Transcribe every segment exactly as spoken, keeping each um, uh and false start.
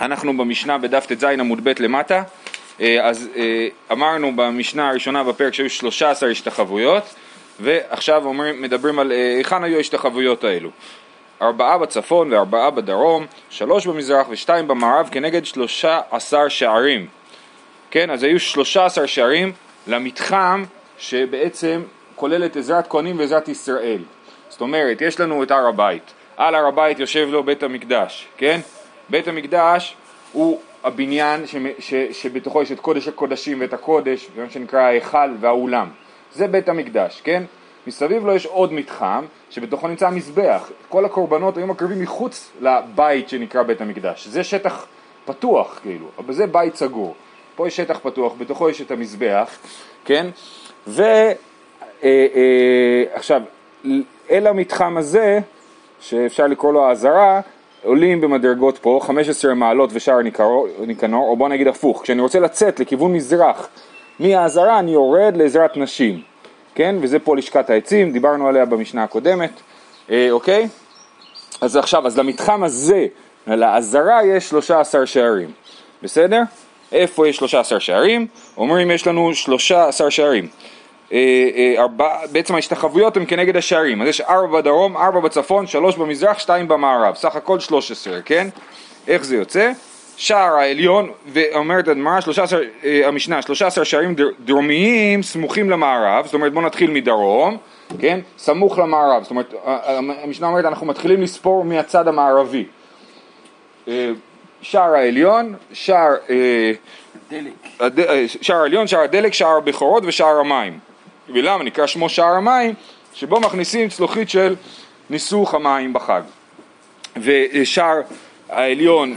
אנחנו במשנה בדף תז עמוד ב' למטה. אז אמרנו במשנה הראשונה בפרק שהיו שלוש עשרה השתחוויות, ועכשיו אומרים, מדברים על היכן היו השתחוויות האלו. ארבעה בצפון וארבעה בדרום, שלוש במזרח ושתיים במערב, כנגד שלושה עשר שערים. כן, אז היו שלושה עשר שערים למתחם שבעצם כולל את עזרת כהנים ועזרת ישראל. זאת אומרת, יש לנו את הר הבית. על הר הבית יושב לו בית המקדש, כן? בית המקדש הוא הבניין ש... ש... שבתוכו יש את קודש הקודשים ואת הקודש, מה שנקרא ההיכל והאולם. זה בית המקדש, כן? מסביב לו יש עוד מתחם שבתוכו נמצא המזבח. כל הקורבנות היו מקריבים מחוץ לבית שנקרא בית המקדש. זה שטח פתוח, כאילו, אבל זה בית סגור. פה יש שטח פתוח, בתוכו יש את המזבח, כן? ו... עכשיו, אל המתחם הזה, שאפשר לקרוא לו העזרה, עולים במדרגות פה, חמש עשרה מעלות ושער ניקנור, או בוא נגיד הפוך, כשאני רוצה לצאת לכיוון מזרח, מהעזרה אני יורד לעזרת נשים, כן? וזה פה לשכת העצים, דיברנו עליה במשנה הקודמת, אה, אוקיי? אז עכשיו, אז למתחם הזה, לעזרה יש שלושה עשר שערים, בסדר? איפה יש שלושה עשר שערים? אומרים יש לנו שלושה עשר שערים. ארבע, בעצם ההשתחוויות הם כנגד השערים, אז יש ארבע בדרום, ארבע בצפון, שלוש במזרח, שתיים במערב, סך הכל שלוש עשרה, כן? איך זה יוצא? שער העליון, ואומרת הדמרה, המשנה, שלושה עשר שערים דרומיים סמוכים למערב, זאת אומרת בוא נתחיל מדרום, כן? סמוך למערב, זאת אומרת המשנה אומרת אנחנו מתחילים לספור מהצד המערבי. שער העליון, שער הדלק, שער העליון, שער הדלק, שער הבכורות ושער המים. ולמה נקרא שמו שער המים, שבו מכניסים צלוחית של ניסוך המים בחג. ושער העליון,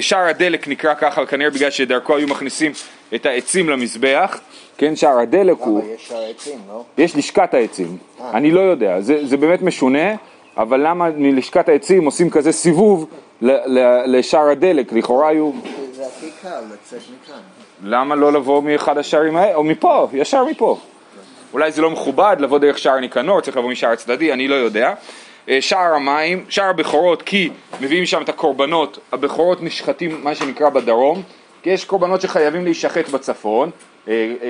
שער הדלק נקרא ככה כנראה בגלל שדרכו היו מכניסים את העצים למזבח, כן, שער הדלק הוא... למה יש שער העצים, לא? יש לשכת העצים, אני לא יודע, זה, זה באמת משונה, אבל למה מלשכת העצים עושים כזה סיבוב לשער הדלק, לכאורה היו... זה הכי קל לצאת מכאן. למה לא לבוא מאחד השערים האלה? או מפה, ישר מפה. אולי זה לא מכובד לבוא דרך שער ניקנור, צריך לבוא משער צדדי, אני לא יודע. שער המים, שער הבכורות, כי מביאים שם את הקורבנות, הבכורות נשחטים מה שנקרא בדרום, כי יש קורבנות שחייבים להישחט בצפון,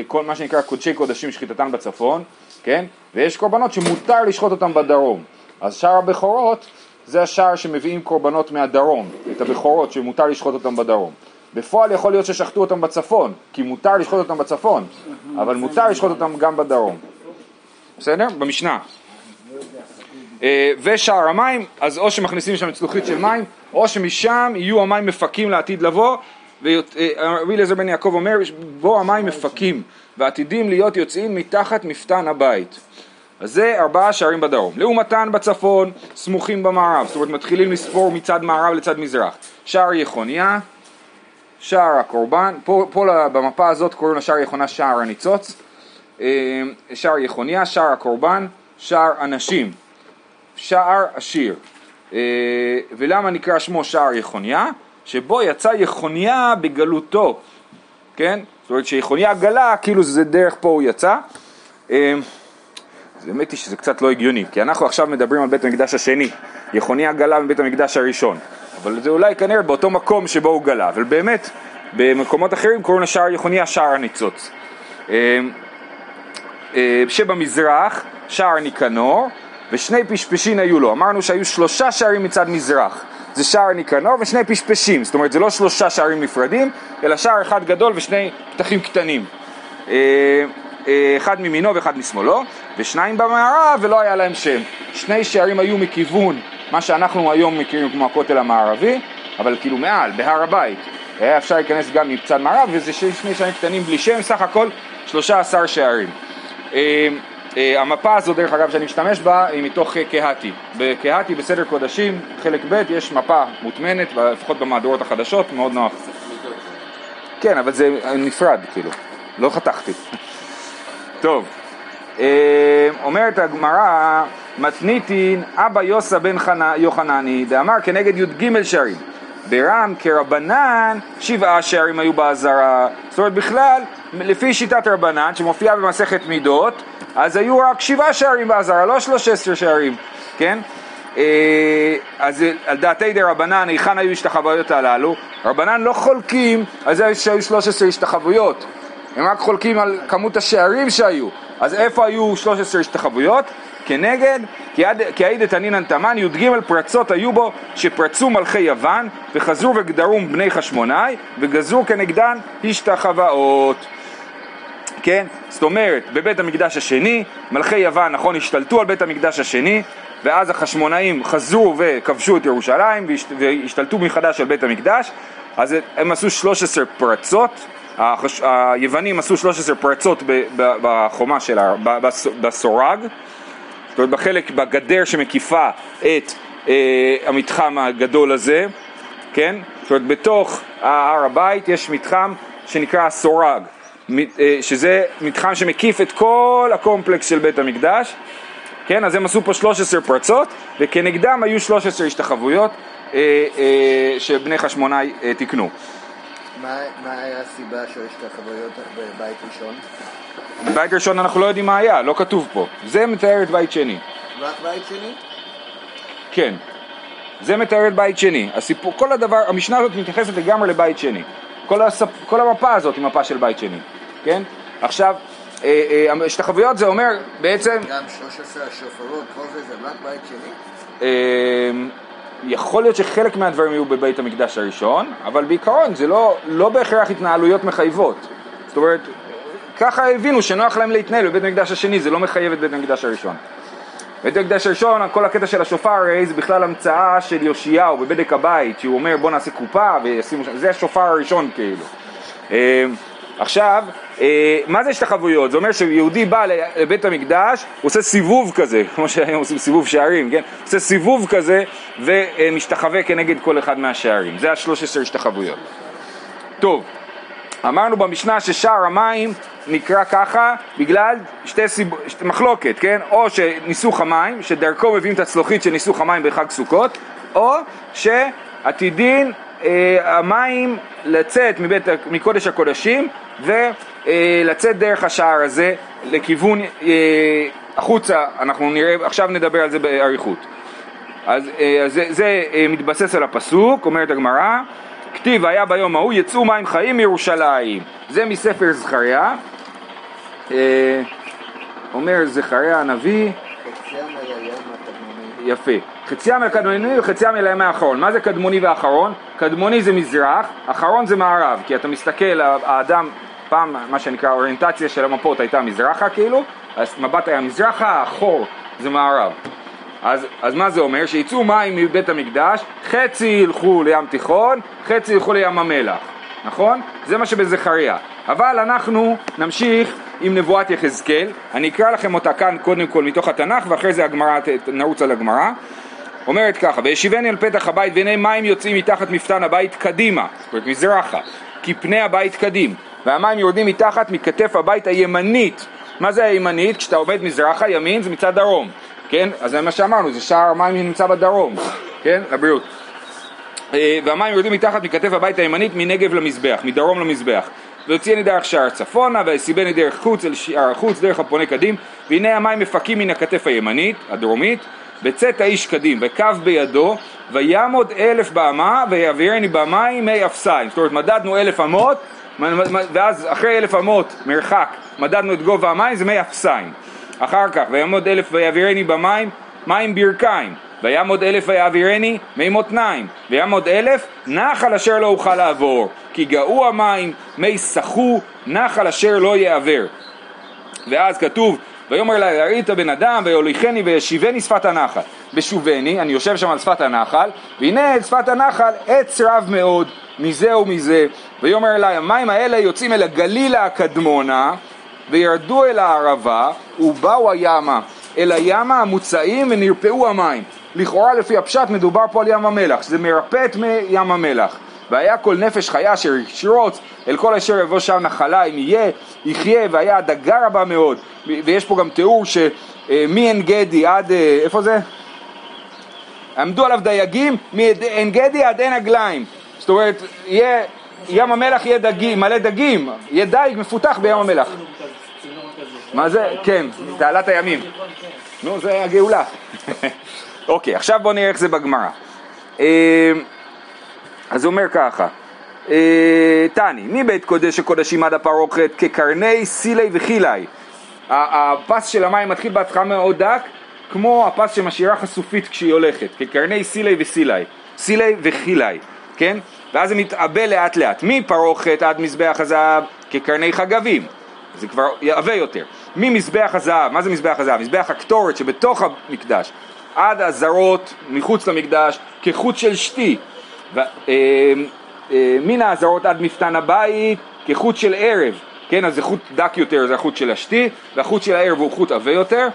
כל מה שנקרא קודשי קודשים שחיטתן בצפון, כן? ויש קורבנות שמותר לשחוט אותן בדרום. אז שער הבכורות, זה השער שמביאים קורבנות מהדרום, את הבכורות שמותר לשחוט אותן בדרום. בפועל יכול להיות ששחטו אותם בצפון, כי מותר לשחוט אותם בצפון, אבל מותר לשחוט אותם גם בדרום. בסדר? במשנה. ושער המים, אז או שמכניסים שם צלוחית של מים, או שמשם יהיו המים מפקים לעתיד לבוא, ואליעזר בן יעקב אומר, בו המים מפקים, ועתידים להיות יוצאים מתחת מפתן הבית. אז זה ארבעה שערים בדרום. לעומתן בצפון, סמוכים במערב, זאת אומרת מתחילים לספור מצד מערב לצד מזרח. שער יכניה, שער הקורבן, פה, פה במפה הזאת קוראים לשער יכניה שער הניצוץ, שער יכניה, שער הקורבן, שער הנשים, שער השיר. ולמה נקרא שמו שער יכניה? שבו יצא יכניה בגלותו, כן? זאת אומרת שיכניה גלה, כאילו זה דרך פה הוא יצא. זה באמת שזה קצת לא הגיוני, כי אנחנו עכשיו מדברים על בית המקדש השני, יכניה גלה מבית המקדש הראשון. אבל זה אולי כנראה באותו מקום שבו הוא גלה, אבל באמת במקומות אחרים קוראים לשער יכניה שער הניצוץ. שבמזרח שער ניקנור ושני פשפשים היו לו, אמרנו שהיו שלושה שערים מצד מזרח, זה שער ניקנור ושני פשפשים, זאת אומרת זה לא שלושה שערים נפרדים, אלא שער אחד גדול ושני פתחים קטנים, אחד ממינו ואחד משמאלו, ושניים במערב ולא היה להם שם. שני שערים היו מכיוון מה שאנחנו היום מכירים כמו הכותל המערבי, אבל כאילו מעל, בהר הבית, היה אפשר להיכנס גם מפצד מערב, וזה שני שערים קטנים בלי שם, סך הכל שלושה עשר שערים. המפה הזו, דרך אגב, שאני משתמש בה, היא מתוך קהתי. בקהתי, בסדר קודשים, חלק ב' יש מפה מוטמנת, לפחות במהדורות החדשות, מאוד נוח. כן, אבל זה נפרד, כאילו. לא חתכתי. טוב. אומרת הגמרא, מתניתין אבא יוסי בן יוחנני דאמר כנגד י"ג שערים ברם כרבנן שבעה שערים היו בעזרה. זאת אומרת בכלל לפי שיטת רבנן שמופיעה במסכת מידות, אז היו רק שבעה שערים בעזרה, לא שלוש עשרה שערים, כן? אז על דעתי די רבנן, היכן היו השתחוויות הללו? רבנן לא חולקים על זה שהיו שלוש עשרה השתחוויות, הם רק חולקים על כמות השערים שהיו. אז איפה היו שלוש עשרה השתחוויות? כנגד, כי העיד את הנינן תמן, יודגים על פרצות היו בו שפרצו מלכי יוון, וחזרו וגדרום בני חשמונאי, וגזרו כנגדן השתחוואות. כן? זאת אומרת, בבית המקדש השני, מלכי יוון, נכון, השתלטו על בית המקדש השני, ואז החשמונאים חזרו וכבשו את ירושלים, והשתלטו מחדש על בית המקדש, אז הם עשו שלוש עשרה פרצות, היוונים עשו שלוש עשרה פרצות בחומה שלה, בסורג, זאת אומרת בחלק, בגדר שמקיפה את אה, המתחם הגדול הזה, כן? זאת אומרת בתוך הר הבית יש מתחם שנקרא הסורג, שזה מתחם שמקיף את כל הקומפלקס של בית המקדש, כן? אז הם עשו פה שלוש עשרה פרצות, וכנגדם היו שלוש עשרה השתחוויות אה, אה, שבני חשמונאי אה, תקנו. מה, מה היה הסיבה שיש את החוויות בבית ראשון? בבית ראשון אנחנו לא יודעים מה היה, לא כתוב פה. זה מתאר את בית שני. רק בית שני? כן. זה מתאר את בית שני. הסיפור, כל הדבר, המשנה הזאת מתייחסת לגמרי לבית שני. כל, הספ, כל המפה הזאת היא מפה של בית שני. כן? עכשיו, אה, אה, את החוויות זה אומר בעצם... גם שלוש עשרה השופרות, כל זה זה רק בית שני? אה... יכול להיות שחלק מהדברים יהיו בבית המקדש הראשון, אבל בעיקרון זה לא, לא בהכרח התנהלויות מחייבות. זאת אומרת, ככה הבינו שנוח להם להתנהל בבית המקדש השני, זה לא מחייב את בית המקדש הראשון. בית המקדש הראשון, כל הקטע של השופר זה בכלל המצאה של יאשיהו בבדק הבית, שהוא אומר בוא נעשה קופה וישימו, זה השופר הראשון כאילו. עכשיו, מה זה השתחוויות? זה אומר שיהודי בא לבית המקדש, הוא עושה סיבוב כזה, כמו שהיום עושים סיבוב שערים, כן? עושה סיבוב כזה ומשתחווה כנגד כל אחד מהשערים. זה ה-שלוש עשרה השתחוויות. טוב, אמרנו במשנה ששער המים נקרא ככה בגלל שתי סיב... שתי מחלוקת, כן? או שניסוך המים, שדרכו מביאים את הצלוחית של ניסוך המים בחג סוכות, או שעתידין המים לצאת מבית, מקודש הקודשים ולצאת דרך השער הזה לכיוון החוצה. אנחנו נראה, עכשיו נדבר על זה בעריכות. אז זה, זה מתבסס על הפסוק, אומרת הגמרא, כתיב היה ביום ההוא יצאו מים חיים מירושלים. זה מספר זכריה, אומר זכריה הנביא, יפה. חציים אל קדמוני וחציים אל הימי האחרון. מה זה קדמוני ואחרון? קדמוני זה מזרח, אחרון זה מערב, כי אתה מסתכל, האדם, פעם מה שנקרא האוריינטציה של המפות הייתה מזרחה כאילו, אז מבט היה מזרחה, אחור זה מערב. אז, אז מה זה אומר? שיצאו מים מבית המקדש, חצי ילכו לים תיכון, חצי ילכו לים המלח, נכון? זה מה שבזכריה. אבל אנחנו נמשיך עם נבואת יחזקאל, אני אקרא לכם אותה כאן קודם כל מתוך התנ"ך, ואחרי זה הגמרא, נרוץ על הגמרא. אומרת ככה, וישיבני אל פתח הבית והנה מים יוצאים מתחת מפתן הבית קדימה, זאת אומרת מזרחה, כי פני הבית קדים, והמים יורדים מתחת מכתף הבית הימנית. מה זה הימנית? כשאתה עומד מזרחה, ימין זה מצד דרום, כן? אז זה מה שאמרנו, זה שער המים נמצא בדרום, כן? לבריאות. והמים יורדים מתחת מכתף הבית הימנית מנגב למזבח, מדרום למזבח. והוציאני דרך שער צפונה, והסיבני דרך חוץ אל שער החוץ, דרך הפונה קדים, והנה המים מפקים מן הכתף הימנית, הדרומית, בצאת האיש קדים, וקו בידו, ויעמוד אלף באמה, ויעבירני במים מי אפסיים. זאת אומרת, מדדנו אלף אמות, ואז אחרי אלף אמות מרחק, מדדנו את גובה המים, זה מי אפסיים. אחר כך, ויעמוד אלף ויעבירני במים, מים ברכיים, ויעמוד אלף ויעבירני מי מותניים, ויעמוד אלף נחל אשר לא אוכל לעבור, כי גאו המים, מי סחו, נחל אשר לא יעבר. ואז כתוב, ויאמר אלי הראית בן אדם ויוליכני וישיבני שפת הנחל, בשובני, אני יושב שם על שפת הנחל, והנה על שפת הנחל עץ רב מאוד מזה ומזה, ויאמר אלי המים האלה יוצאים אל הגלילה הקדמונה וירדו אל הערבה ובאו הימה, אל הימה המוצאים ונרפאו המים. לכאורה לפי הפשט מדובר פה על ים המלח, זה מרפא את ים המלח. והיה כל נפש חיה אשר ישרוץ אל כל אשר יבוא שם נחלה, אם יהיה יחיה, והיה דגה רבה מאוד. ויש פה גם תיאור שמעין גדי עד, איפה זה? עמדו עליו דייגים מעין גדי עד עין הגליים. זאת אומרת, יהיה, ים המלח יהיה דגים, מלא דגים, יהיה דייג מפותח בים המלח. מה זה? כן, תעלת הימים. נו, זה הגאולה. אוקיי, עכשיו בוא נראה איך זה בגמרא. אז הוא אומר ככה, תני, מבית קודש הקודשים עד הפרוכת כקרני סילי וחילי. הפס של המים מתחיל בהתחלה מאוד דק, כמו הפס שמשאירה חשופית כשהיא הולכת, כקרני סילי וסילי, סילי וחילי, כן? ואז זה מתעבה לאט לאט, מפרוכת עד מזבח הזהב כקרני חגבים, זה כבר יעבה יותר. ממזבח הזהב, מה זה מזבח הזהב? מזבח הקטורת שבתוך המקדש, עד הזרות מחוץ למקדש כחוט של שתי, ו, אה, אה, מן הזרות עד מפתן הבית כחוט של ערב, כן? אז זה חוט דק יותר, זה החוט של השתי, והחוט של הערב הוא חוט עבה יותר.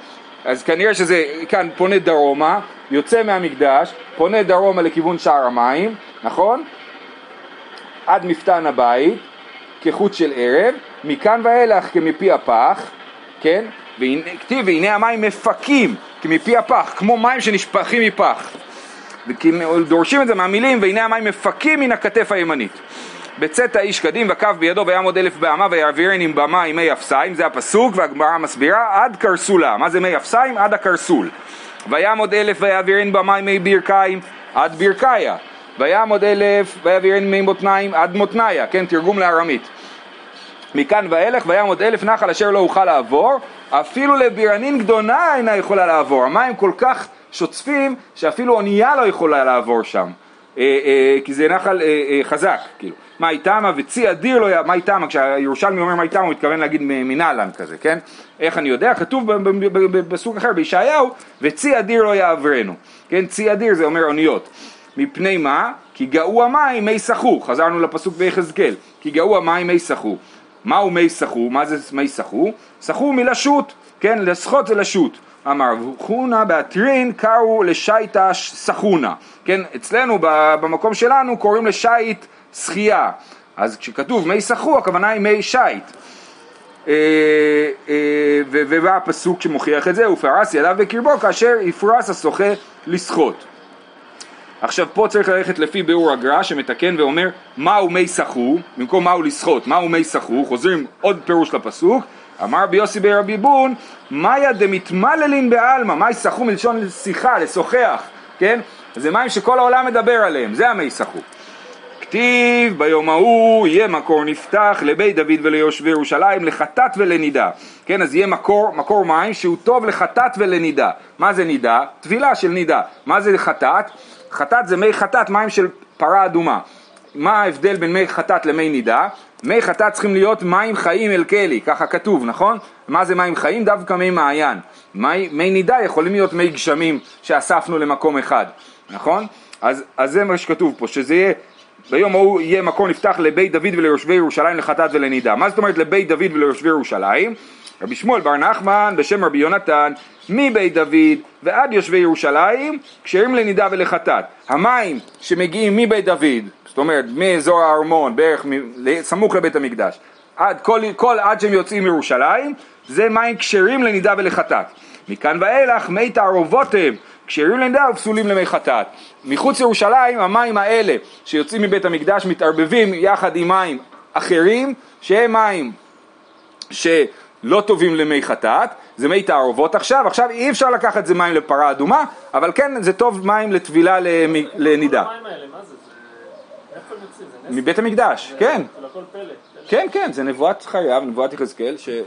אז כנראה שזה כאן פונה דרומה, יוצא מהמקדש, פונה דרומה לכיוון שער המים, נכון? עד מפתן הבית כחוט של ערב, מכאן ואילך כמפי הפח, כן? וכתיב, והנה המים מפקים כמפי הפח, כמו מים שנשפכים מפח, דורשים את זה מהמילים, והנה המים מפקים מן הכתף הימנית. בצאת האיש קדים וקף בידו וים עוד אלף בעמה ויעבירן עם במה עם מי אפסיים, זה הפסוק, והגמרא מסבירה עד קרסולה, מה זה מי אפסיים? עד הקרסול. וים עוד אלף ויעבירן במה עם מי ברכיים עד ברכיה, וים עוד אלף ויעבירן מי מותניים עד מותניה, כן, תרגום לארמית. מכאן ואילך, וים עוד אלף נחל אשר לא אוכל לעבור, אפילו לבירנין גדונה אינה יכולה לעבור. המים כל כך שוצפים שאפילו אונייה לא יכולה לעבור שם, אה, אה, כי זה נחל אה, אה, חזק, כאילו. מאי תמה וצי אדיר לא, מאי תמה, כשהירושלמי אומר מאי תמה הוא מתכוון להגיד מנהלן כזה, כן? איך אני יודע? כתוב בסוג אחר בישעיהו, וצי אדיר לא יעברנו, כן? צי אדיר זה אומר אוניות. מפני מה? כי גאו המים מי סחו, חזרנו לפסוק ביחזקאל, כי גאו המים מי סחו. מהו מי סחו? מה זה מי סחו? סחו מלשוט, כן? לשחות זה לשוט. אמר, חונה באתרין קראו לשייטה סחונה, כן? אצלנו במקום שלנו קוראים לשייט שחייה. אז כשכתוב מי סחו, הכוונה היא מי שייט. אה, אה, ובא הפסוק שמוכיח את זה, הוא פרס ידיו בקרבו כאשר יפרס השוחה לשחות. עכשיו פה צריך ללכת לפי ביאור הגר"א שמתקן ואומר מהו מי סחו, במקום מהו לשחות, מהו מי סחו, חוזרים עוד פירוש לפסוק. אמר ביוסי ברבי בון, מאיה דמתמללין בעלמא, מי סחו מלשון שיחה, לשוחח, כן? זה מים שכל העולם מדבר עליהם, זה המי סחו. כתיב ביום ההוא יהיה מקור נפתח לבית דוד וליושבי ירושלים לחטאת ולנידה, כן? אז יהיה מקור, מקור מים שהוא טוב לחטאת ולנידה. מה זה נידה? טבילה של נידה. מה זה חטאת? חטאת זה מי חטאת, מים של פרה אדומה. מה ההבדל בין מי חטאת למי נידה? מי חטאת צריכים להיות מים חיים אל כלי, ככה כתוב, נכון? מה זה מים חיים? דווקא מי מעיין. מי, מי נידה יכולים להיות מי גשמים שאספנו למקום אחד, נכון? אז, אז זה מה שכתוב פה, שזה יהיה, ביום ההוא יהיה מקום נפתח לבית דוד וליושבי ירושלים לחטאת ולנידה. מה זאת אומרת לבית דוד וליושבי ירושלים? רבי שמואל בר נחמן בשם רבי יונתן, מבית דוד ועד יושבי ירושלים כשרים לנידה ולחטאת. המים שמגיעים מבית דוד, זאת אומרת מאזור הארמון בערך סמוך לבית המקדש, עד כל, כל עד שהם יוצאים מירושלים, זה מים כשרים לנידה ולחטאת. מכאן ואילך מי תערובות הם כשרים לנידה ופסולים למי חטאת. מחוץ ירושלים המים האלה שיוצאים מבית המקדש מתערבבים יחד עם מים אחרים שהם מים ש לא טובים למי חטאת, זה מי תערובות עכשיו, עכשיו אי אפשר לקחת זה מים לפרה אדומה, אבל כן זה טוב מים לטבילה לנידה. המים האלה, מה זה? איפה נוציא? מבית המקדש, כן. כן, כן, זה נבואת זכריה, נבואת יחזקאל, שזה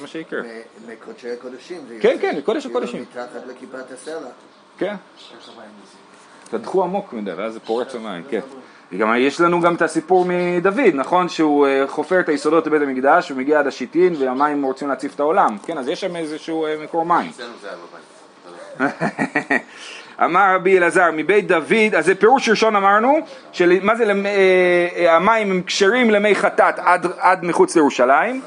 מה שיקרה. לקודשי הקודשים. כן, כן, לקודש הקודשים. מתחת לכיפת הסלע. כן. תדחו עמוק מדי, ואז זה פורץ המים, כן. גם יש לנו גם את הסיפור מדוד, נכון? שהוא חופר את היסודות לבית המקדש ומגיע עד השיטין והמים רוצים להציף את העולם, כן? אז יש שם איזשהו מקור מים. אמר רבי אלעזר מבית דוד, אז זה פירוש ראשון אמרנו, מה זה המים הם כשרים למי חטאת עד מחוץ לירושלים,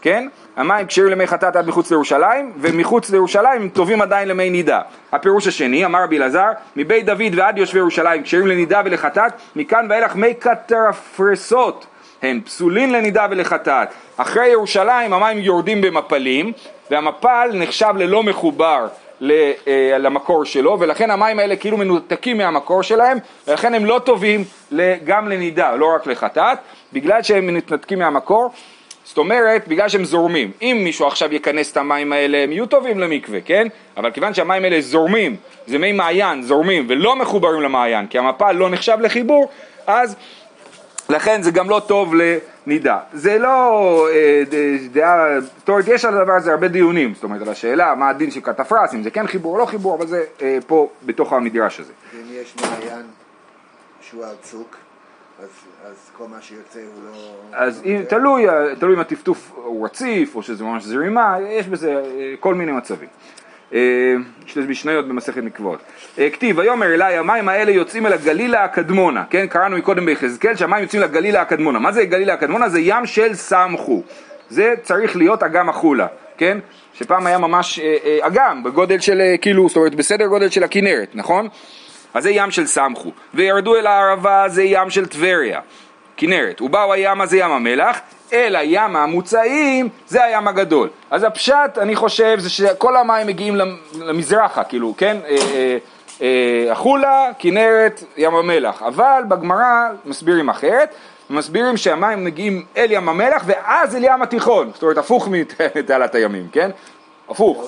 כן? המים כשרים למי חטאת עד מחוץ לירושלים, ומחוץ לירושלים הם טובים עדיין למי נידה. הפירוש השני, אמר רבי אלעזר, מבית דוד ועד יושבי ירושלים כשרים לנידה ולחטאת, מכאן ואילך מי קטרפרסות הם פסולים לנידה ולחטאת. אחרי ירושלים המים יורדים במפלים, והמפל נחשב ללא מחובר למקור שלו, ולכן המים האלה כאילו מנותקים מהמקור שלהם, ולכן הם לא טובים גם לנידה, לא רק לחטאת, בגלל שהם מנותקים מהמקור. זאת אומרת, בגלל שהם זורמים, אם מישהו עכשיו יכנס את המים האלה, הם יהיו טובים למקווה, כן? אבל כיוון שהמים האלה זורמים, זה מי מעיין, זורמים, ולא מחוברים למעיין, כי המפה לא נחשב לחיבור, אז לכן זה גם לא טוב לנידה. זה לא דעה, זאת אומרת, יש על הדבר הזה הרבה דיונים, זאת אומרת, על השאלה, מה הדין של כתפרס, אם זה כן חיבור או לא חיבור, אבל זה פה, בתוך המדרש הזה. אם יש מעיין שהוא הרצוק, אז, אז כל מה שיוצא הוא לא... אז אם, תלוי, תלוי אם הטפטוף הוא רציף, או שזה ממש זרימה, יש בזה כל מיני מצבים. יש לזה משניות במסכת נקבות. כתיב, ויאמר אלי, המים האלה יוצאים אל הגלילה הקדמונה, כן? קראנו מקודם ביחזקאל, שהמים יוצאים לגלילה הקדמונה. מה זה גלילה הקדמונה? זה ים של סמכו. זה צריך להיות אגם החולה, כן? שפעם היה ממש אגם, בגודל של, כאילו, זאת אומרת, בסדר גודל של הכינרת, נכון? אז זה ים של סמכו, וירדו אל הערבה, זה ים של טבריה, כנרת, ובאו הים הזה ים המלח, אל הים המוצאים, זה הים הגדול. אז הפשט, אני חושב, זה שכל המים מגיעים למזרחה, כאילו, כן? אה, אה, אה, החולה, כנרת, ים המלח, אבל בגמרא מסבירים אחרת, מסבירים שהמים מגיעים אל ים המלח, ואז אל ים התיכון, זאת אומרת, הפוך מתעלת הימים, כן? הפוך.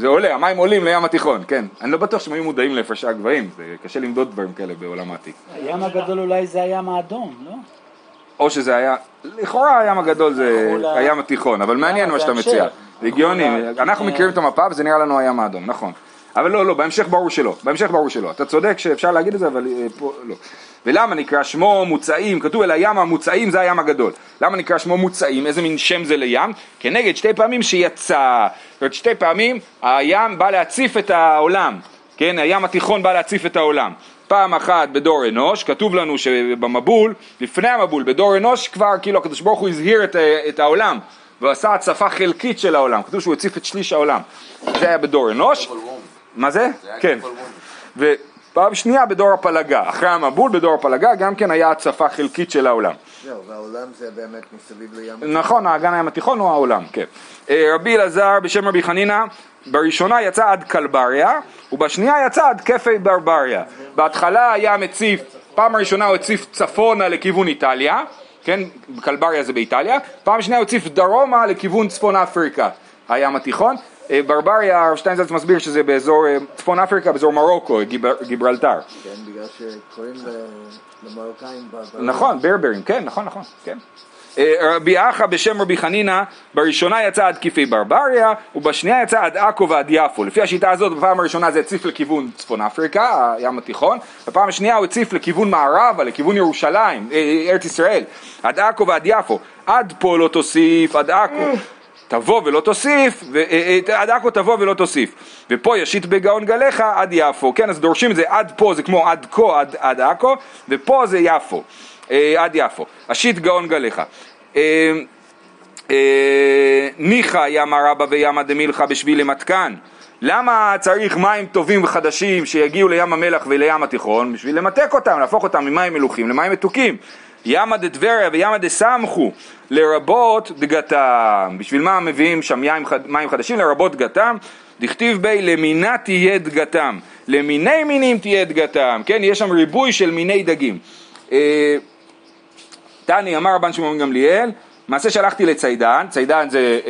זה עולה, המים עולים לים התיכון, כן. אני לא בטוח שהם היו מודעים להפרשה הגבהים, זה קשה למדוד דברים כאלה בעולם העתיק. הים הגדול אולי זה הים האדום, לא? או שזה היה, לכאורה הים הגדול זה הים התיכון, אבל מעניין מה שאתה מציע. רגיוני, אנחנו מכירים את המפה וזה נראה לנו הים האדום, נכון. אבל לא, לא, בהמשך ברור שלא, בהמשך ברור שלא. אתה צודק שאפשר להגיד את זה, אבל פה לא. ולמה נקרא שמו מוצאים? כתוב אל הים המוצאים, זה הים הגדול. למה נקרא שמו מוצאים? איזה מין שם זה לים? כנגד שתי פעמים שיצא. זאת אומרת, שתי פעמים הים בא להציף את העולם. כן, הים התיכון בא להציף את העולם. פעם אחת בדור אנוש, כתוב לנו שבמבול, לפני המבול, בדור אנוש כבר כאילו הקדוש ברוך הוא הזהיר את, את העולם. ועשה הצפה חלקית של העולם. כתוב שהוא הציף את שליש העולם. זה היה בדור אנוש. מה זה? כן. ופעם שנייה בדור הפלגה, אחרי המבול בדור הפלגה גם כן היה הצפה חלקית של העולם. זהו, והעולם זה באמת מסביב לים. נכון, האגן הים התיכון הוא העולם, כן. רבי אלעזר בשם רבי חננא, בראשונה יצא עד קלבריה, ובשנייה יצא עד כפי ברבריה. בהתחלה היה מציף, פעם הראשונה הוא הציף צפונה לכיוון איטליה, כן, קלבריה זה באיטליה, פעם שנייה הוא הציף דרומה לכיוון צפון אפריקה, הים התיכון. ברבריה, הרב שטיינזלץ מסביר שזה באזור צפון אפריקה, באזור מרוקו, גיברלטר. כן, בגלל שקוראים למרוקאים ברברים. נכון, ברברים, כן, נכון, נכון, כן. רבי אחא בשם רבי חנינא, בראשונה יצא עד כיפי ברבריה, ובשנייה יצא עד עכו ועד יפו. לפי השיטה הזאת, בפעם הראשונה זה הציף לכיוון צפון אפריקה, הים התיכון, בפעם השנייה הוא הציף לכיוון מערבה, לכיוון ירושלים, ארץ ישראל, עד עכו ועד יפו. עד פה לא תוסיף, עד עכו. תבוא ולא תוסיף, עד עכו תבוא ולא תוסיף, ופה ישית בגאון גליך עד יפו, כן, אז דורשים את זה עד פה, זה כמו עד כה, עד עכו, ופה זה יפו, עד יפו, השית גאון גליך. ניחא ים הרבה וים דמילך בשביל למתקן, למה צריך מים טובים וחדשים שיגיעו לים המלח ולים התיכון, בשביל למתק אותם, להפוך אותם ממים מלוכים למים מתוקים, ימה דטבריה וימה דסמכו לרבות דגתם, בשביל מה מביאים שם מים חדשים לרבות דגתם, דכתיב בי למינה תהיה דגתם, למיני מינים תהיה דגתם, כן, יש שם ריבוי של מיני דגים. תני אמר רבן שמעון בן גמליאל, מעשה שלחתי לציידן, ציידן זה,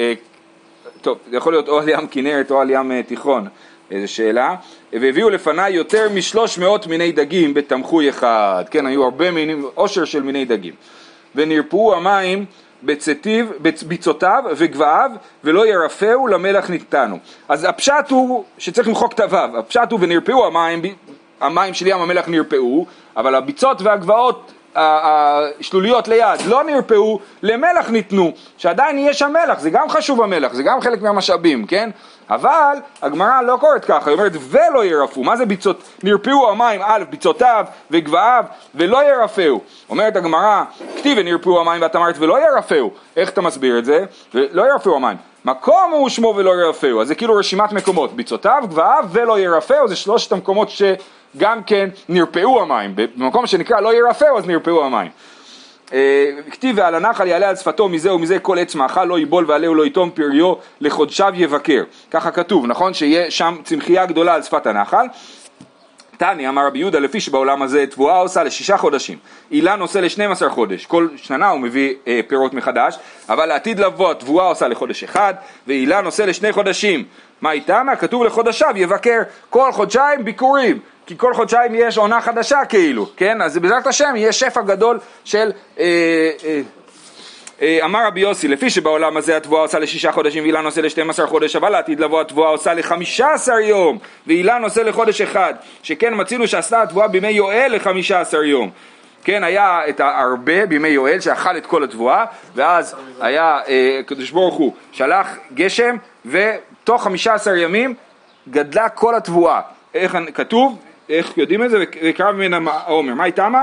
טוב, זה יכול להיות או על ים כנרת או על ים תיכון, איזו שאלה, והביאו לפני יותר משלוש מאות מיני דגים בתמחוי אחד, כן, היו הרבה מינים, עושר של מיני דגים, ונרפאו המים בצטיו, בצותיו וגבעיו, ולא ירפאו למלח ניתנו. אז הפשט הוא שצריך למחוק תביו, הפשט הוא ונרפאו המים, המים של ים המלח נרפאו, אבל הביצות והגבעות השלוליות ליד לא נרפאו, למלח ניתנו, שעדיין יש המלח, זה גם חשוב המלח, זה גם חלק מהמשאבים, כן? אבל הגמרא לא קוראת ככה, היא אומרת ולא ירפאו, מה זה ביצות? נרפאו המים על ביצותיו וגבעיו ולא ירפאו. אומרת הגמרא, כתיב ונרפאו המים ואת אמרת ולא ירפאו, איך אתה מסביר את זה? ולא ירפאו המים, מקום הוא שמו ולא ירפאו, אז זה כאילו רשימת מקומות, ביצותיו, גבעיו ולא ירפאו, זה שלושת המקומות שגם כן נרפאו המים, במקום שנקרא לא ירפאו אז נרפאו המים. כתיב ועל הנחל יעלה על שפתו מזה ומזה כל עץ מאכל לא ייבול ועלהו לא יתום פריו לחודשיו יבקר, ככה כתוב, נכון? שיהיה שם צמחייה גדולה על שפת הנחל. תני אמר רבי יהודה, לפי שבעולם הזה תבואה עושה לשישה חודשים, אילן עושה לשנים עשר חודש, כל שנה הוא מביא אה, פירות מחדש, אבל לעתיד לבוא תבואה עושה לחודש אחד, ואילן עושה לשני חודשים. מה איתה? מה כתוב? לחודשיו יבקר, כל חודשיים ביקורים, כי כל חודשיים יש עונה חדשה כאילו, כן? אז בעזרת השם יש שפע גדול של... אה, אה, אמר רבי יוסי, לפי שבעולם הזה התבואה עושה לשישה חודשים ואילן עושה לשתים עשר חודש, אבל לעתיד לבוא התבואה עושה לחמישה עשר יום ואילן עושה לחודש אחד, שכן מצינו שעשתה התבואה בימי יואל לחמישה עשר יום. כן, היה את הארבה בימי יואל שאכל את כל התבואה, ואז היה הקדוש ברוך הוא שלח גשם, ותוך חמישה עשר ימים גדלה כל התבואה. איך כתוב? איך יודעים את זה? וקרב מן העומר. מה הייתה מה?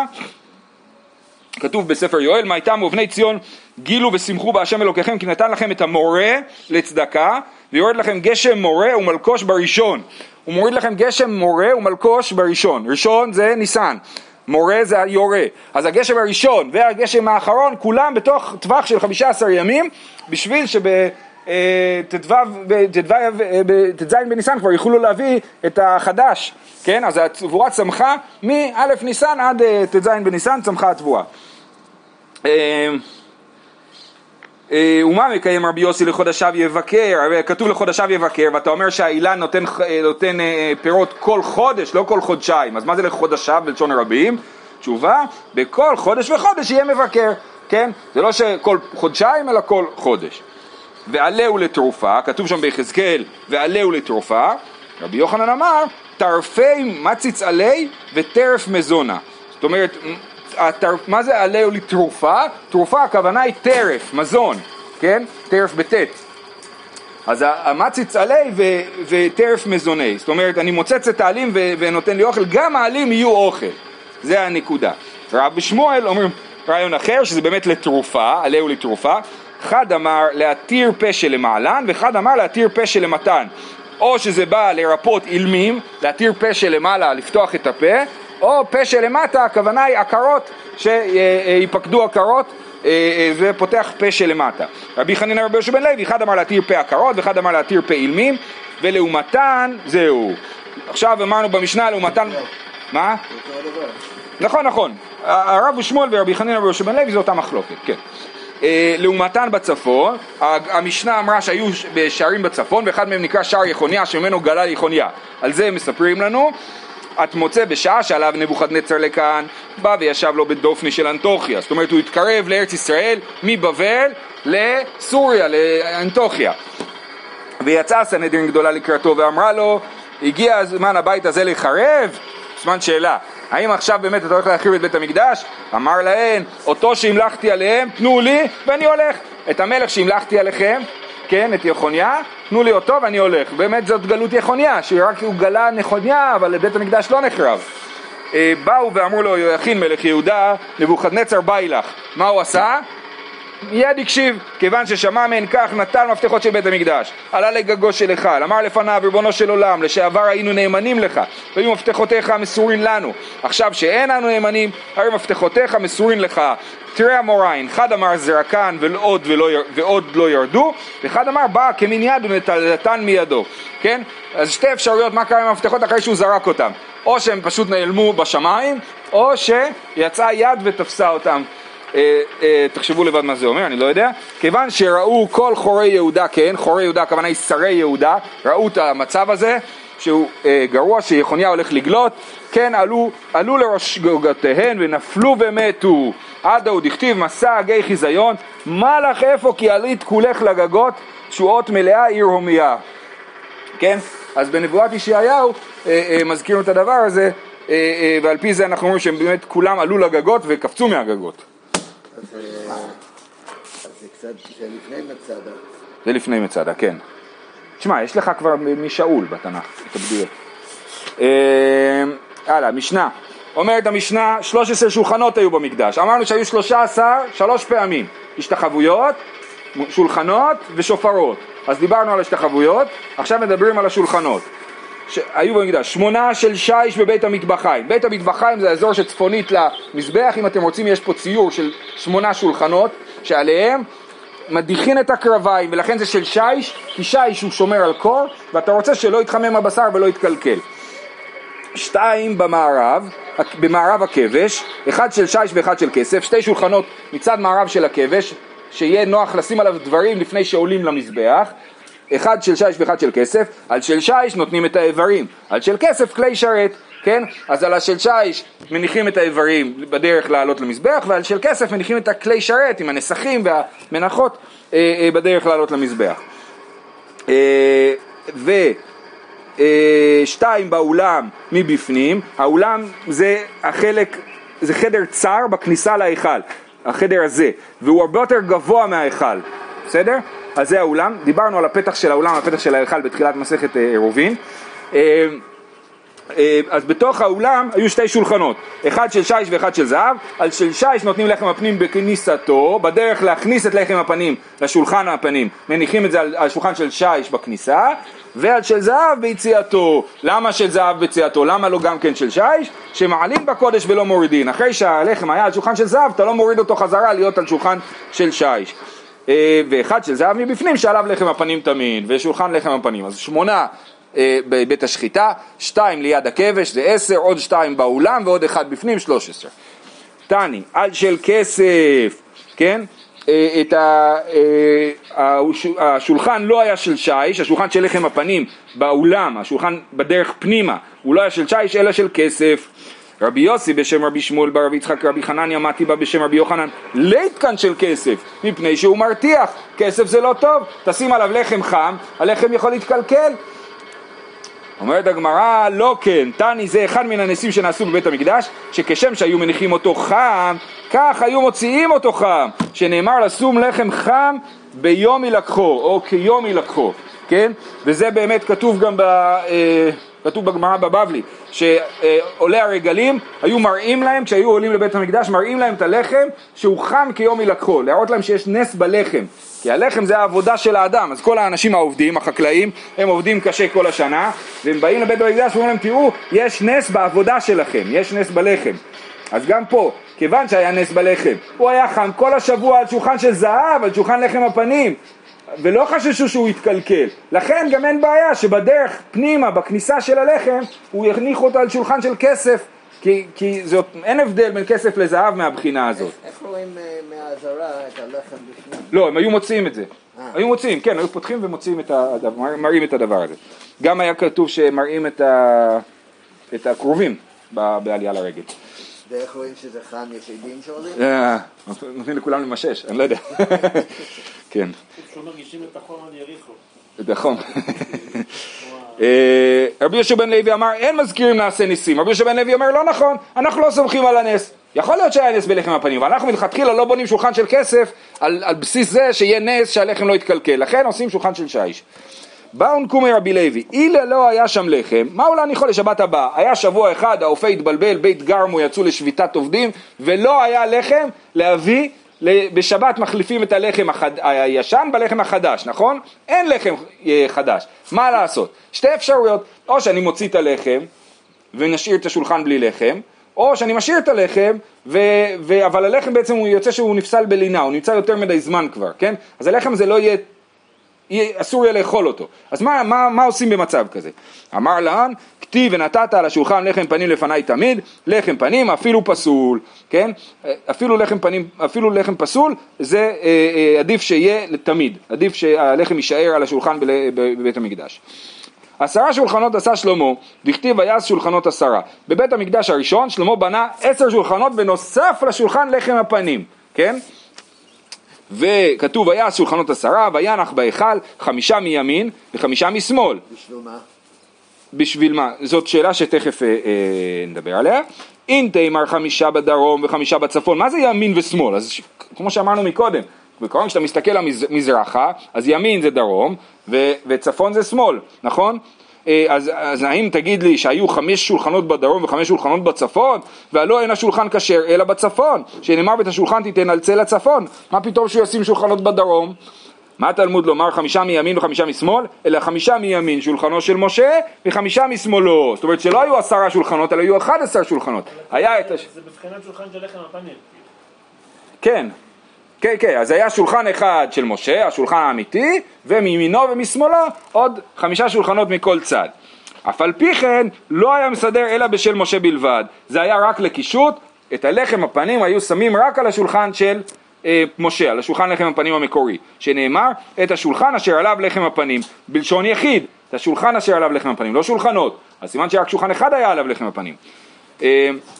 כתוב בספר יואל, מה איתם ובני ציון גילו ושמחו בהשם אלוקיכם, כי נתן לכם את המורה לצדקה, ויורד לכם גשם מורה ומלקוש בראשון. הוא מוריד לכם גשם מורה ומלקוש בראשון. ראשון זה ניסן, מורה זה יורה. אז הגשם הראשון והגשם האחרון, כולם בתוך טווח של חמישה עשר ימים, בשביל שבתז' בניסן כבר יוכלו להביא את החדש. כן, אז התבואה צמחה מא' ניסן עד תז' בניסן צמחה התבואה. ומה מקיים רבי יוסי? לחודשיו יבקר, כתוב לחודשיו יבקר, ואתה אומר שהאילן נותן, נותן פירות כל חודש, לא כל חודשיים. אז מה זה לחודשיו בלשון הרבים? תשובה, בכל חודש וחודש יהיה מבקר, כן? זה לא שכל חודשיים אלא כל חודש. ועלהו לתרופה, כתוב שם ביחזקאל, ועלהו לתרופה, רבי יוחנן אמר, טרפי מציץ עלי וטרף מזונה. זאת אומרת, הטרפ, מה זה עלהו לתרופה? תרופה הכוונה היא טרף, מזון, כן? טרף בטט. אז המציץ עלי ו, וטרף מזוני. זאת אומרת, אני מוצץ את העלים ו, ונותן לי אוכל, גם העלים יהיו אוכל. זה הנקודה. רבי שמואל אומר רעיון אחר, שזה באמת לתרופה, עלהו לתרופה. אחד אמר להתיר פשע למעלן, ואחד אמר להתיר פשע למתן. או שזה בא לרפות אילמים, להתיר פשע למעלה, לפתוח את הפה, או פשע למטה, הכוונה היא עקרות, שיפקדו עקרות, ופותח פשע למטה. רבי חננא רבי יהושע בן לוי, אחד אמר להתיר פה עקרות, ואחד אמר להתיר פה אילמים, ולעומתן, זהו. עכשיו אמרנו במשנה, לעומתן... מה? נכון, נכון. הרב שמואל ורבי חננא רבי יהושע בן לוי, זו אותה מחלוקת, כן. לעומתן בצפון, המשנה אמרה שהיו שערים בצפון, ואחד מהם נקרא שער יכוניה, שממנו גלה יכוניה. על זה מספרים לנו, את מוצא בשעה שעליו נבוכדנצר לכאן, בא וישב לו בדופני של אנטוכיה. זאת אומרת, הוא התקרב לארץ ישראל מבבל לסוריה, לאנטוכיה. ויצאה סנהדרין גדולה לקראתו ואמרה לו, הגיע הזמן הבית הזה לחרב? זמן שאלה. האם עכשיו באמת אתה הולך להחריב את בית המקדש? אמר להן, אותו שהמלכתי עליהם, תנו לי ואני הולך. את המלך שהמלכתי עליכם, כן, את יכוניה, תנו לי אותו ואני הולך. באמת זאת גלות יכוניה, שרק הוא גלה נכוניה, אבל בית המקדש לא נחרב. באו ואמרו לו, יויכין מלך יהודה, נבוכדנצר בא אילך. מה הוא עשה? מיד הקשיב, כיוון ששמע מן כך, נטל מפתחות של בית המקדש, עלה לגגו של החל, אמר לפניו, ריבונו של עולם, לשעבר היינו נאמנים לך, והיו מפתחותיך מסורים לנו, עכשיו שאין אנו נאמנים, הרי מפתחותיך מסורים לך. תראה המורין, אחד אמר זרקן ועוד, ולא, ועוד לא ירדו, ואחד אמר בא כמין יד ונטלתן מידו, כן? אז שתי אפשרויות, מה קרה עם המפתחות אחרי שהוא זרק אותם? או שהם פשוט נעלמו בשמיים, או שיצאה יד ותפסה אותם. תחשבו לבד מה זה אומר, אני לא יודע. כיוון שראו כל חורי יהודה, כן, חורי יהודה, הכוונה היא שרי יהודה, ראו את המצב הזה, שהוא גרוע, שיכוניה הולך לגלות, כן, עלו, עלו לראש גגותיהן ונפלו ומתו. עד עוד הכתיב מסע הגי חיזיון, מלך איפה כי עלית כולך לגגות, תשועות מלאה עיר הומיה. כן, אז בנבואת ישעיהו מזכירנו את הדבר הזה, ועל פי זה אנחנו אומרים שהם באמת כולם עלו לגגות וקפצו מהגגות. אז זה קצת, זה לפני מצדה. זה לפני מצדה, כן. תשמע, יש לך כבר משאול בתנ"ך, את הבדויות. הלאה, משנה. אומרת המשנה, שלוש עשרה שולחנות היו במקדש. אמרנו שהיו שלוש עשרה, שלוש פעמים. השתחוויות, שולחנות ושופרות. אז דיברנו על השתחוויות, עכשיו מדברים על השולחנות. היו במקדש, שמונה של שיש בבית המטבחיים. בית המטבחיים זה האזור שצפונית למזבח. אם אתם רוצים, יש פה ציור של שמונה שולחנות שעליהם מדיחים את הקרביים, ולכן זה של שיש, כי שיש הוא שומר על קור, ואתה רוצה שלא יתחמם הבשר ולא יתקלקל. שתיים במערב, במערב הכבש, אחד של שיש ואחד של כסף, שתי שולחנות מצד מערב של הכבש, שיהיה נוח לשים עליו דברים לפני שעולים למזבח, אחד של שיש ואחד של כסף, על של שיש נותנים את האיברים, על של כסף כלי שרת, כן? אז על של שיש מניחים את האיברים בדרך לעלות למזבח, ועל של כסף מניחים את הכלי שרת עם הנסכים והמנחות אה, אה, בדרך לעלות למזבח. אה, ו... שתיים באולם מבפנים, האולם זה החלק, זה חדר צר בכניסה להיכל, החדר הזה, והוא הרבה יותר גבוה מההיכל, בסדר? אז זה האולם, דיברנו על הפתח של האולם, הפתח של ההיכל בתחילת מסכת עירובין. אז בתוך האולם היו שתי שולחנות, אחד של שיש ואחד של זהב. על של שיש נותנים לחם הפנים בכניסתו, בדרך להכניס את לחם הפנים לשולחן הפנים מניחים את זה על השולחן של שיש בכניסה, ועל של זהב ביציאתו. למה של זהב ביציאתו? למה לא גם כן של שיש? שמעלים בקודש ולא מורידים. אחרי שהלחם היה על שולחן של זהב, אתה לא מוריד אותו חזרה להיות על שולחן של שיש. ואחד של זהב מבפנים שעליו לחם הפנים תמיד, ושולחן לחם הפנים. אז שמונה בבית השחיטה, שתיים ליד הכבש זה עשר, עוד שתיים באולם ועוד אחד בפנים, שלוש עשר. תני, על של כסף, כן? את ה, השולחן לא היה של שיש, השולחן של לחם הפנים באולם, השולחן בדרך פנימה, הוא לא היה של שיש אלא של כסף. רבי יוסי בשם רבי שמואל בר רבי יצחק רבי חנניה מעתיבה בשם רבי יוחנן, ליתקן של כסף, מפני שהוא מרתיח, כסף זה לא טוב, תשים עליו לחם חם, הלחם יכול להתקלקל. אומרת הגמרא, לא כן, תני, זה אחד מן הנסים שנעשו בבית המקדש, שכשם שהיו מניחים אותו חם, כך היו מוציאים אותו חם, שנאמר לשום לחם חם ביום ילקחו, או כיום ילקחו, כן? וזה באמת כתוב גם ב, אה, כתוב בגמרא בבבלי, שעולי הרגלים היו מראים להם, כשהיו עולים לבית המקדש, מראים להם את הלחם שהוא חם כיום ילקחו, להראות להם שיש נס בלחם, כי הלחם זה העבודה של האדם. אז כל האנשים העובדים, החקלאים, הם עובדים קשה כל השנה, והם באים לבית המקדש ואומרים להם, תראו, יש נס בעבודה שלכם, יש נס בלחם. אז גם פה, כיוון שהיה נס בלחם, הוא היה חם כל השבוע על שולחן של זהב, על שולחן לחם הפנים, ולא חששו שהוא יתקלקל. לכן גם אין בעיה שבדרך פנימה, בכניסה של הלחם, הוא יניח אותו על שולחן של כסף, כי, כי זאת, אין הבדל בין כסף לזהב מהבחינה הזאת. איך רואים מהעזרה את הלחם בפנים? לא, הם היו מוצאים את זה. היו מוצאים, כן, היו פותחים ומוצאים את הדבר, מראים את הדבר הזה. גם היה כתוב שמראים את, ה, את הקרובים בעלייה לרגל. ואיך רואים שזה חם? יש עדים שעולים? נותנים לכולם למשש, אני לא יודע. כן. שמרגישים את החום על יריחו. את החום. רבי יהושע בן לוי אמר, אין מזכירים נעשה ניסים. רבי יהושע בן לוי אומר, לא נכון, אנחנו לא סומכים על הנס. יכול להיות שהיה נס בלחם הפנים, ואנחנו מלכתחילה לא בונים שולחן של כסף על, על בסיס זה שיהיה נס שהלחם לא יתקלקל. לכן עושים שולחן של שיש. באו נקומי רבי לוי, אילו לא היה שם לחם, מה אולי ניחו לשבת הבאה? היה שבוע אחד, האופה התבלבל, בית גרמו יצאו לשביתת עובדים, ולא היה לחם להביא, בשבת מחליפים את הלחם הישן בלחם החדש, נכון? אין לחם חדש. מה לעשות? שתי אפשרויות, או שאני מוציא את הלחם, ונשאיר את השולחן בלי לחם, או שאני משאיר את הלחם, ו... ו... אבל הלחם בעצם הוא יוצא שהוא נפסל בלינה, הוא נמצא יותר מדי זמן כבר, כן? אז הלחם זה לא יהיה, אסור יהיה לאכול אותו. אז מה, מה, מה עושים במצב כזה? אמר להן, כתיב ונתת על השולחן לחם פנים לפני תמיד, לחם פנים אפילו פסול, כן? אפילו לחם פנים, אפילו לחם פסול, זה עדיף שיהיה לתמיד, עדיף שהלחם יישאר על השולחן בבית המקדש. עשרה שולחנות עשה שלמה, דכתיב ויעש שולחנות עשרה. בבית המקדש הראשון שלמה בנה עשר שולחנות בנוסף לשולחן לחם הפנים, כן? וכתוב ויעש שולחנות עשרה וינח בהיכל חמישה מימין וחמישה משמאל. בשביל מה? בשביל מה? זאת שאלה שתכף אה, אה, נדבר עליה. אין תימר חמישה בדרום וחמישה בצפון. מה זה ימין ושמאל? אז ש... כמו שאמרנו מקודם, בקרוב כשאתה מסתכל למזרחה, אז ימין זה דרום ו... וצפון זה שמאל, נכון? אז, אז האם תגיד לי שהיו חמש שולחנות בדרום וחמש שולחנות בצפון, והלא אין השולחן כשר אלא בצפון, שנאמר בית השולחן תיתן על צל הצפון, מה פתאום שישים שולחנות בדרום? מה התלמוד לומר חמישה מימין וחמישה משמאל? אלא חמישה מימין שולחנו של משה וחמישה משמאלו, זאת אומרת שלא היו עשרה שולחנות אלא היו אחד עשר שולחנות. היה את הש... זה בבחינת שולחן של לחם הפנים. כן כן, כן, אז היה שולחן אחד של משה, השולחן האמיתי, ומימינו ומשמאלו עוד חמישה שולחנות מכל צד. אף על פי כן לא היה מסדר אלא בשל משה בלבד. זה היה רק לקישוט, את הלחם הפנים היו שמים רק על השולחן של אה, משה, על השולחן לחם הפנים המקורי, שנאמר את השולחן אשר עליו לחם הפנים, בלשון יחיד, את השולחן אשר עליו לחם הפנים, לא שולחנות, אז סימן שרק שולחן אחד היה עליו לחם הפנים.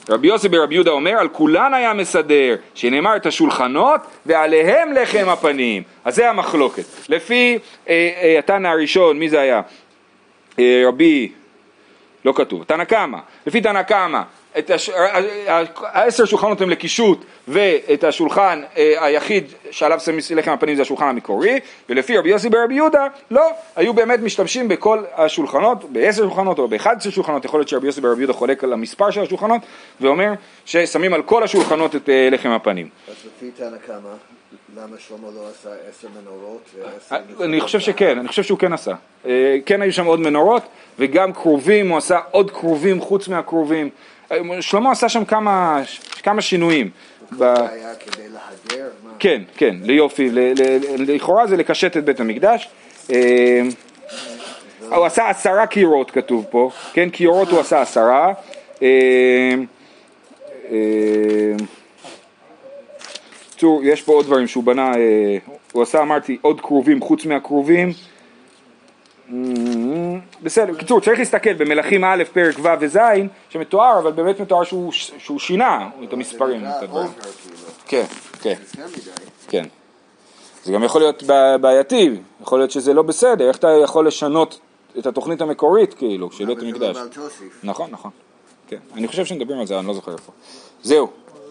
רבי יוסי ברבי יהודה אומר על כולן היה מסדר, שנאמר את השולחנות ועליהם לחם הפנים. אז זה המחלוקת לפי אה, אה, התנא הראשון. מי זה היה? אה, רבי, לא כתוב, תנא קמא. לפי תנא קמא הש... העשר שולחנות הם לקישוט, ואת השולחן אה, היחיד שעליו שמים לחם הפנים זה השולחן המקורי. ולפי רבי יוסי ברבי יהודה לא, היו באמת משתמשים בכל השולחנות, בעשר שולחנות או ב-אחת עשרה שולחנות. יכול להיות שרבי יוסי ברבי יהודה חולק על המספר של השולחנות ואומר ששמים על כל השולחנות את אה, לחם הפנים. אז לפי תנא קמא למה שלמה לא עשה עשר מנורות? אני חושב שכן, אני חושב שהוא כן עשה. כן היו שם עוד מנורות וגם קרובים, הוא עשה עוד קרובים חוץ מהקרובים. שלמה עשה שם כמה, כמה שינויים. זה היה כדי להדר? כן, כן, ליופי. לכאורה זה לקשט את בית המקדש. הוא עשה עשרה קירות כתוב פה. כן, קירות הוא עשה עשרה. יש פה עוד דברים שהוא בנה, הוא עשה, אמרתי, עוד קרובים חוץ מהקרובים. בסדר, בקיצור, צריך להסתכל במלכים א' פרק ו' וז' שמתואר, אבל באמת מתואר שהוא, שהוא שינה את המספרים. כן, כן. כן. זה גם יכול להיות בעייתי, יכול להיות שזה לא בסדר, איך אתה יכול לשנות את התוכנית המקורית, כאילו, כשלא את המקדש. נכון, נכון. כן, אני חושב שנדברים על זה, אני לא זוכר איפה. זהו.